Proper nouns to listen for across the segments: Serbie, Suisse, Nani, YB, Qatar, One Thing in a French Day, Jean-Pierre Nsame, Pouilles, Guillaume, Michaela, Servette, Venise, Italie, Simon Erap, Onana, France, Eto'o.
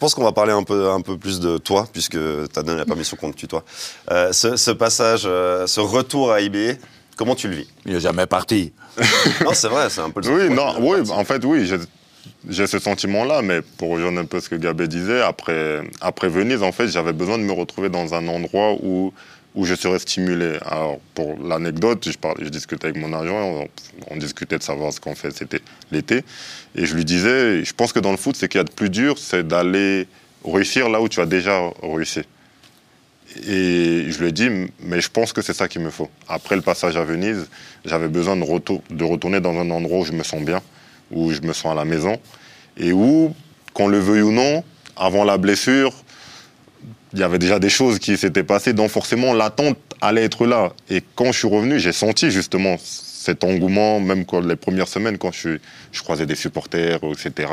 pense qu'on va parler un peu plus de toi, puisque tu as donné la permission qu'on te tutoie. Ce passage, ce retour à YB, comment tu le vis? Il n'est jamais parti. Non, c'est vrai, c'est un peu le oui, non, oui, en fait, oui, j'ai ce sentiment-là, mais pour rejoindre un peu ce que Gabé disait, après Venise, en fait, j'avais besoin de me retrouver dans un endroit où je serais stimulé. Alors, pour l'anecdote, je discutais avec mon agent, on discutait de savoir ce qu'on fait, c'était l'été, et je lui disais, je pense que dans le foot, ce qu'il y a de plus dur, c'est d'aller réussir là où tu as déjà réussi. Et je lui ai dit, mais je pense que c'est ça qu'il me faut. Après le passage à Venise, j'avais besoin de retourner dans un endroit où je me sens bien, où je me sens à la maison, et où, qu'on le veuille ou non, avant la blessure, il y avait déjà des choses qui s'étaient passées, donc forcément l'attente allait être là. Et quand je suis revenu, j'ai senti justement cet engouement, même quand, les premières semaines, quand je croisais des supporters, etc.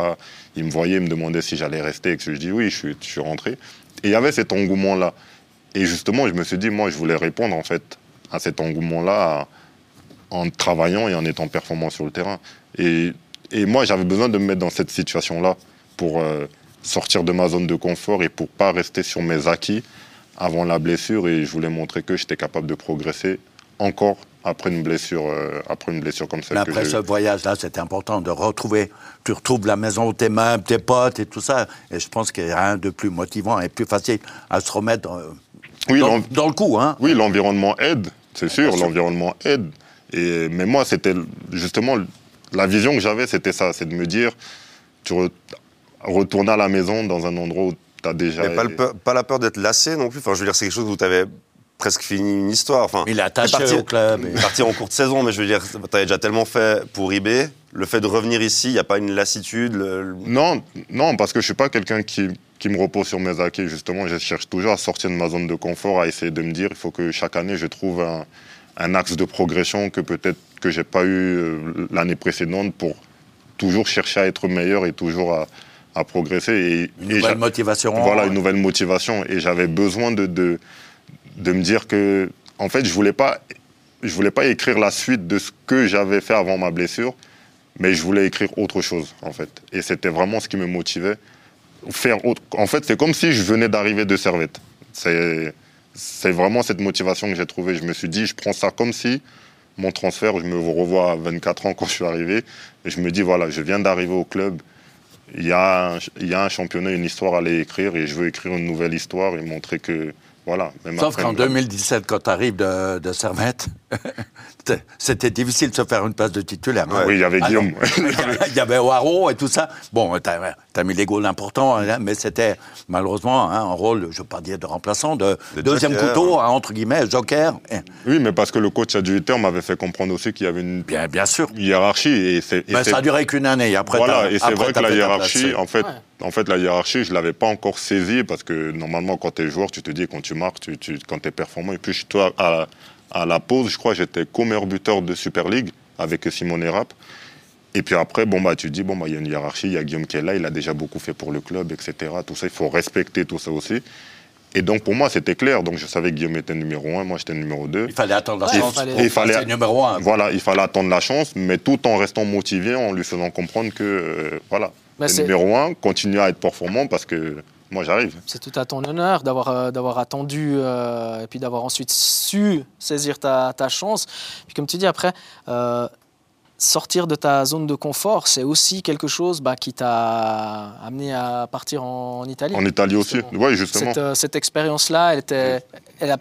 Ils me voyaient, ils me demandaient si j'allais rester, et que je dis oui, je suis rentré. Et il y avait cet engouement-là. Et justement, je me suis dit, moi, je voulais répondre en fait à cet engouement-là en travaillant et en étant performant sur le terrain. Et moi, j'avais besoin de me mettre dans cette situation-là pour sortir de ma zone de confort et pour ne pas rester sur mes acquis avant la blessure. Et je voulais montrer que j'étais capable de progresser encore après une blessure comme celle que j'ai eue. Après ce voyage-là, c'était important de retrouver. Tu retrouves la maison, tes meubles, tes potes et tout ça. Et je pense qu'il n'y a rien de plus motivant et plus facile à se remettre dans le coup. Hein. Oui, l'environnement aide, c'est sûr, l'environnement aide. Mais moi, c'était justement... La vision que j'avais, c'était ça, c'est de me dire... Retourner à la maison dans un endroit où tu as déjà... Mais pas la peur d'être lassé non plus. Enfin, je veux dire, c'est quelque chose où tu avais presque fini une histoire. Enfin, il est attaché au club. Partir en cours de saison, mais je veux dire, tu avais déjà tellement fait pour YB. Le fait de revenir ici, il n'y a pas une lassitude Non, parce que je ne suis pas quelqu'un qui me repose sur mes acquis. Justement, je cherche toujours à sortir de ma zone de confort, à essayer de me dire, il faut que chaque année, je trouve un axe de progression que peut-être que je n'ai pas eu l'année précédente pour toujours chercher à être meilleur et toujours à progresser. Une nouvelle motivation. Voilà, une nouvelle motivation. Et j'avais besoin de me dire que... En fait, je voulais pas écrire la suite de ce que j'avais fait avant ma blessure, mais je voulais écrire autre chose, en fait. Et c'était vraiment ce qui me motivait. En fait, c'est comme si je venais d'arriver de Servette. C'est vraiment cette motivation que j'ai trouvée. Je me suis dit, je prends ça comme si... Mon transfert, je me revois à 24 ans quand je suis arrivé. Et je me dis, voilà, je viens d'arriver au club. Il y a un championnat, une histoire à aller écrire. Et je veux écrire une nouvelle histoire et montrer que... Voilà, même sauf qu'en 2017, quand tu arrives de Servette, c'était difficile de se faire une place de titulaire. Ouais. Oui, il y avait Guillaume. Il y avait Oaro et tout ça. Bon, tu as mis les goals importants, hein, mais c'était malheureusement un rôle, je ne veux pas dire de remplaçant, de deuxième joker, couteau, hein, entre guillemets, joker. Oui, mais parce que le coach adjuteur m'avait fait comprendre aussi qu'il y avait une bien sûr. Hiérarchie. Mais ça a duré qu'une année. Après, voilà, et c'est vrai que la hiérarchie, en fait, la hiérarchie, je ne l'avais pas encore saisie parce que normalement, quand tu es joueur, tu te dis, quand tu marques, quand tu es performant. Et puis, toi, à la pause, je crois, j'étais co-meilleur buteur de Super League avec Simon Erap. Et puis après, tu te dis, il y a une hiérarchie, il y a Guillaume qui est là, il a déjà beaucoup fait pour le club, etc. Tout ça, il faut respecter tout ça aussi. Et donc, pour moi, c'était clair. Donc, je savais que Guillaume était numéro 1, moi, j'étais numéro 2. Il fallait attendre la chance. Il fallait numéro 1. Voilà, il fallait attendre la chance, mais tout en restant motivé, en lui faisant comprendre que, numéro 1, continue à être performant parce que moi, j'arrive. C'est tout à ton honneur d'avoir attendu et puis d'avoir ensuite su saisir ta chance. Puis comme tu dis, après, sortir de ta zone de confort, c'est aussi quelque chose qui t'a amené à partir en Italie. En Italie aussi, oui, justement. Cette expérience-là, elle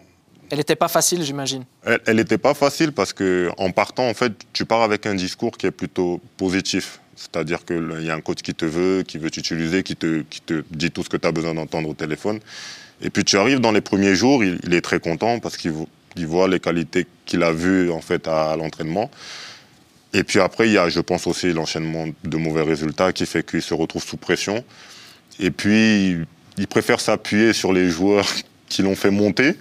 n'était pas facile, j'imagine. Elle n'était pas facile parce qu'en partant, en fait, tu pars avec un discours qui est plutôt positif. C'est-à-dire qu'il y a un coach qui te veut, qui veut t'utiliser, qui te dit tout ce que tu as besoin d'entendre au téléphone. Et puis tu arrives dans les premiers jours, il est très content parce qu'il voit les qualités qu'il a vues en fait, à l'entraînement. Et puis après, il y a, je pense aussi, l'enchaînement de mauvais résultats qui fait qu'il se retrouve sous pression. Et puis, il préfère s'appuyer sur les joueurs qui l'ont fait monter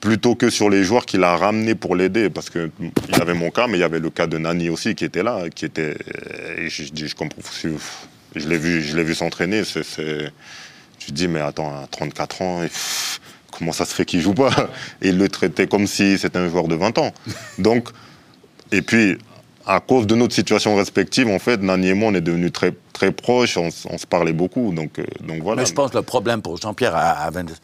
plutôt que sur les joueurs qu'il a ramenés pour l'aider. Parce qu'il y avait mon cas, mais il y avait le cas de Nani aussi qui était là. Je comprends, je l'ai vu s'entraîner. Je me dis, mais attends, à 34 ans, comment ça se fait qu'il ne joue pas ? Et il le traitait comme si c'était un joueur de 20 ans. Donc, et puis... à cause de notre situation respective, en fait, Nani et moi, on est devenus très, très proches, on se parlait beaucoup, donc voilà. Mais je pense que le problème pour Jean-Pierre à Venise,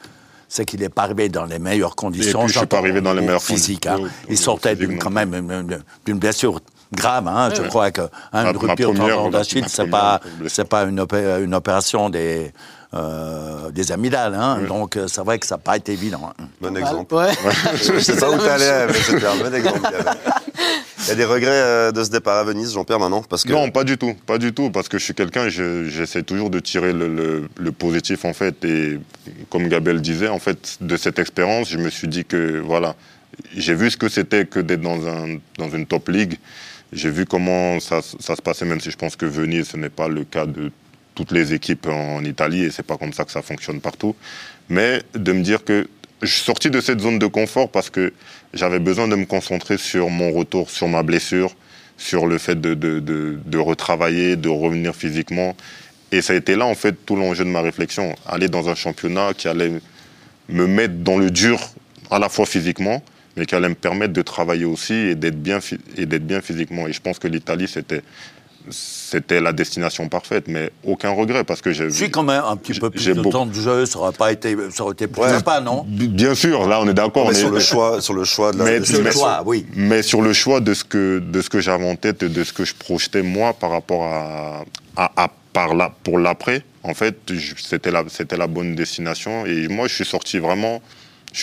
c'est qu'il n'est pas arrivé dans les meilleures conditions. Et puis, je suis pas arrivé dans les meilleures physiques. Hein. Il sortait quand même d'une blessure grave. Hein. Ouais, je crois qu'une rupture de tendon d'Achille, ce n'est pas une opération des amygdales. Hein. Ouais. Donc, c'est vrai que ça n'a pas été évident. Hein. Bon exemple. Ouais. Je ne sais pas où tu allais, mais c'était un bon exemple. Il y a des regrets de ce départ à Venise, Jean-Pierre, maintenant parce que... Non, pas du tout, parce que je suis quelqu'un, j'essaie toujours de tirer le positif, en fait, et comme Gabelle disait, en fait, de cette expérience, je me suis dit que, voilà, j'ai vu ce que c'était que d'être dans une top league, j'ai vu comment ça se passait, même si je pense que Venise, ce n'est pas le cas de toutes les équipes en Italie, et c'est pas comme ça que ça fonctionne partout, mais de me dire que je suis sorti de cette zone de confort parce que j'avais besoin de me concentrer sur mon retour, sur ma blessure, sur le fait de retravailler, de revenir physiquement. Et ça a été là, en fait, tout l'enjeu de ma réflexion. Aller dans un championnat qui allait me mettre dans le dur, à la fois physiquement, mais qui allait me permettre de travailler aussi et d'être bien physiquement. Et je pense que l'Italie, c'était la destination parfaite, mais aucun regret, parce que j'ai... Si, quand même, un petit peu plus de temps de jeu, ça aurait été plus sympa, non ? Bien sûr, là, on est d'accord. Mais sur le choix de la... Mais sur le choix, oui. Mais sur le choix de ce que j'avais en tête, de ce que je projetais, moi, par rapport pour l'après, en fait, c'était la bonne destination, et moi, je suis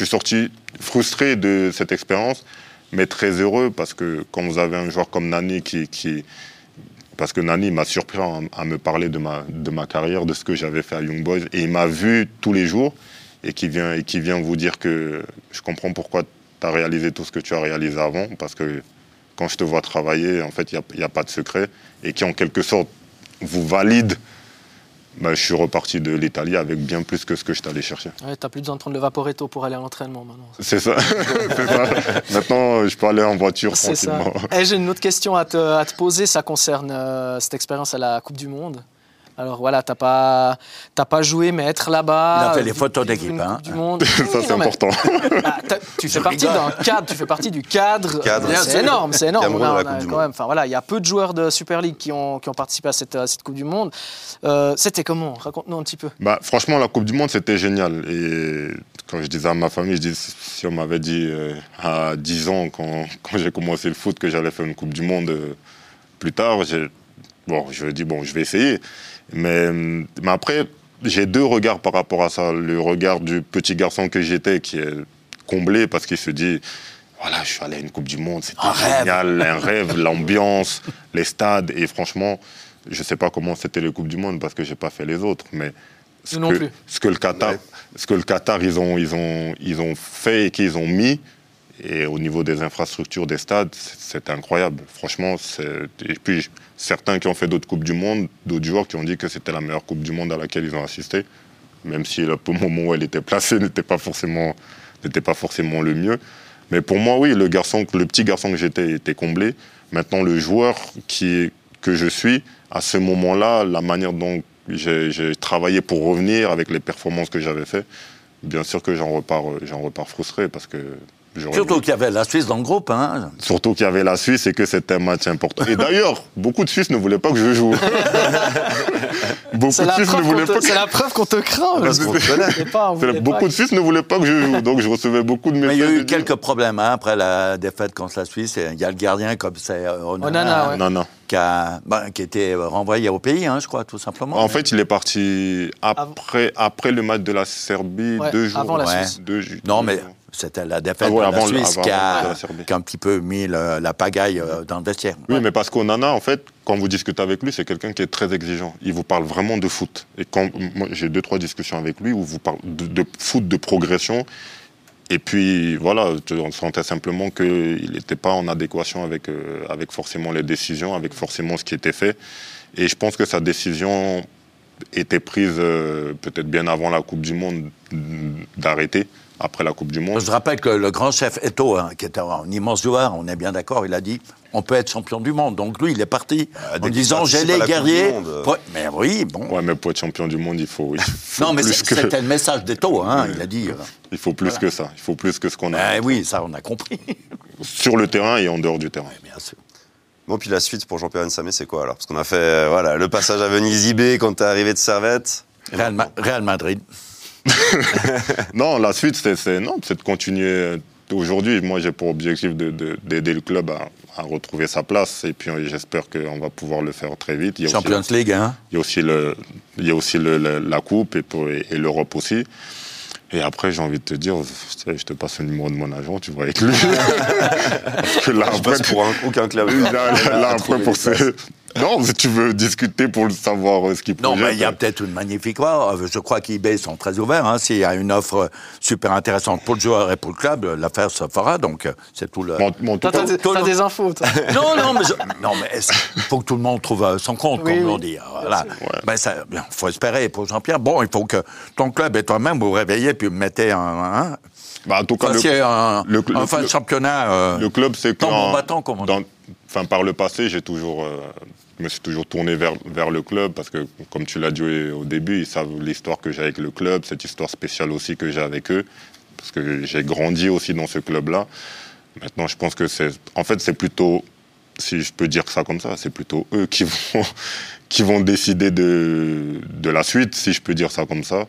sorti frustré de cette expérience, mais très heureux, parce que quand vous avez un joueur comme Nani Parce que Nani m'a surpris à me parler de ma carrière, de ce que j'avais fait à Young Boys. Et il m'a vu tous les jours et qui vient vous dire que je comprends pourquoi tu as réalisé tout ce que tu as réalisé avant. Parce que quand je te vois travailler, en fait, il n'y a pas de secret. Et qui, en quelque sorte, vous valide. Ben, je suis reparti de l'Italie avec bien plus que ce que je t'allais chercher. Ouais, t'as plus besoin de prendre le Vaporetto pour aller à l'entraînement maintenant. C'est ça. C'est ça. Maintenant, je peux aller en voiture tranquillement. Hey, j'ai une autre question à te poser. Ça concerne cette expérience à la Coupe du Monde. Alors voilà, t'as pas joué, mais être là-bas... Il a fait les photos d'équipe, hein. Du monde. Ça, c'est important. Bah, tu fais partie du cadre. C'est énorme. Voilà, il y a peu de joueurs de Super League qui ont participé à cette Coupe du Monde. C'était comment ? Raconte-nous un petit peu. Bah, franchement, la Coupe du Monde, c'était génial. Et quand je disais à ma famille, si on m'avait dit à 10 ans, quand j'ai commencé le foot, que j'allais faire une Coupe du Monde plus tard, je vais essayer. Mais après, j'ai deux regards par rapport à ça. Le regard du petit garçon que j'étais, qui est comblé parce qu'il se dit « Voilà, je suis allé à une Coupe du Monde, c'était génial, un rêve, l'ambiance, les stades. » Et franchement, je ne sais pas comment c'était les Coupes du Monde parce que je n'ai pas fait les autres. Mais ce que le Qatar, ils ont fait et qu'ils ont mis, et au niveau des infrastructures, des stades, c'est incroyable. Franchement, et puis certains qui ont fait d'autres Coupes du Monde, d'autres joueurs qui ont dit que c'était la meilleure Coupe du Monde à laquelle ils ont assisté, même si le moment où elle était placée n'était pas forcément le mieux. Mais pour moi, oui, le petit garçon que j'étais était comblé. Maintenant, le joueur que je suis, à ce moment-là, la manière dont j'ai travaillé pour revenir avec les performances que j'avais faites, bien sûr que j'en repars frustré parce que... Surtout qu'il y avait la Suisse dans le groupe. Hein. Surtout qu'il y avait la Suisse et que c'était un match important. Et d'ailleurs, beaucoup de Suisses ne voulaient pas que je joue. C'est la preuve qu'on te craint. Beaucoup de Suisses ne voulaient pas que je joue. Donc je recevais beaucoup de messages. Mais il y a eu quelques problèmes hein, après la défaite contre la Suisse. Il y a le gardien comme c'est Onana. Onana. Qui était renvoyé au pays, hein, je crois, tout simplement. En fait, il est parti après le match de la Serbie, ouais, 2 jours. Avant la Suisse. Non, mais c'était la défaite de la Suisse qui a un petit peu mis la pagaille dans le vestiaire. Oui, ouais. Mais parce qu'Onana, en fait, quand vous discutez avec lui, c'est quelqu'un qui est très exigeant. Il vous parle vraiment de foot. Et quand j'ai 2-3 discussions avec lui où vous parlez de foot, de progression. Et puis, voilà, on sentait simplement qu'il n'était pas en adéquation avec forcément les décisions, avec forcément ce qui était fait. Et je pense que sa décision était prise peut-être bien avant la Coupe du Monde, d'arrêter après la Coupe du Monde. Je rappelle que le grand chef Eto'o, hein, qui était un immense joueur, on est bien d'accord, il a dit « on peut être champion du monde ». Donc lui, il est parti en disant « j'ai les guerriers ». Mais oui, bon... Ouais, mais pour être champion du monde, il faut... non, mais c'était le message d'Eto'o, hein, il a dit... Il faut plus que ça, il faut plus que ce qu'on a... Oui, ça, on a compris. Sur le terrain et en dehors du terrain. Oui, bien sûr. Bon, puis la suite pour Jean-Pierre Nsame, c'est quoi alors? Parce qu'on a fait voilà, le passage à Venise, YB, quand t'es arrivé de Servette. Real Madrid. Non, la suite, c'est de continuer. Aujourd'hui, moi, j'ai pour objectif d'aider le club à retrouver sa place. Et puis, j'espère qu'on va pouvoir le faire très vite. Il y a Champions aussi, League, hein? Il y a aussi la Coupe et l'Europe aussi. Et après, j'ai envie de te dire, je te passe le numéro de mon agent, tu vois, avec lui. Parce que là, après, pour aucun club. Là, après, pour ce... Non, si tu veux discuter pour le savoir ce qu'il projette. Non, mais il y a peut-être une magnifique offre. Je crois qu'eBay sont très ouverts. Hein. S'il y a une offre super intéressante pour le joueur et pour le club, l'affaire se fera. Donc, c'est tout le... T'as des infos, toi. Non, mais il faut que tout le monde trouve son compte, oui, comme l'on dit. Voilà. Ben, il faut espérer pour Jean-Pierre. Bon, il faut que ton club et toi-même vous réveillez puis mettez un... Bah, en tout cas, enfin, le championnat... le club, c'est que... Enfin, par le passé, je me suis toujours tourné vers le club parce que, comme tu l'as dit au début, ils savent l'histoire que j'ai avec le club, cette histoire spéciale aussi que j'ai avec eux, parce que j'ai grandi aussi dans ce club-là. Maintenant, je pense que c'est plutôt, si je peux dire ça comme ça, c'est plutôt eux qui vont décider de la suite, si je peux dire ça comme ça.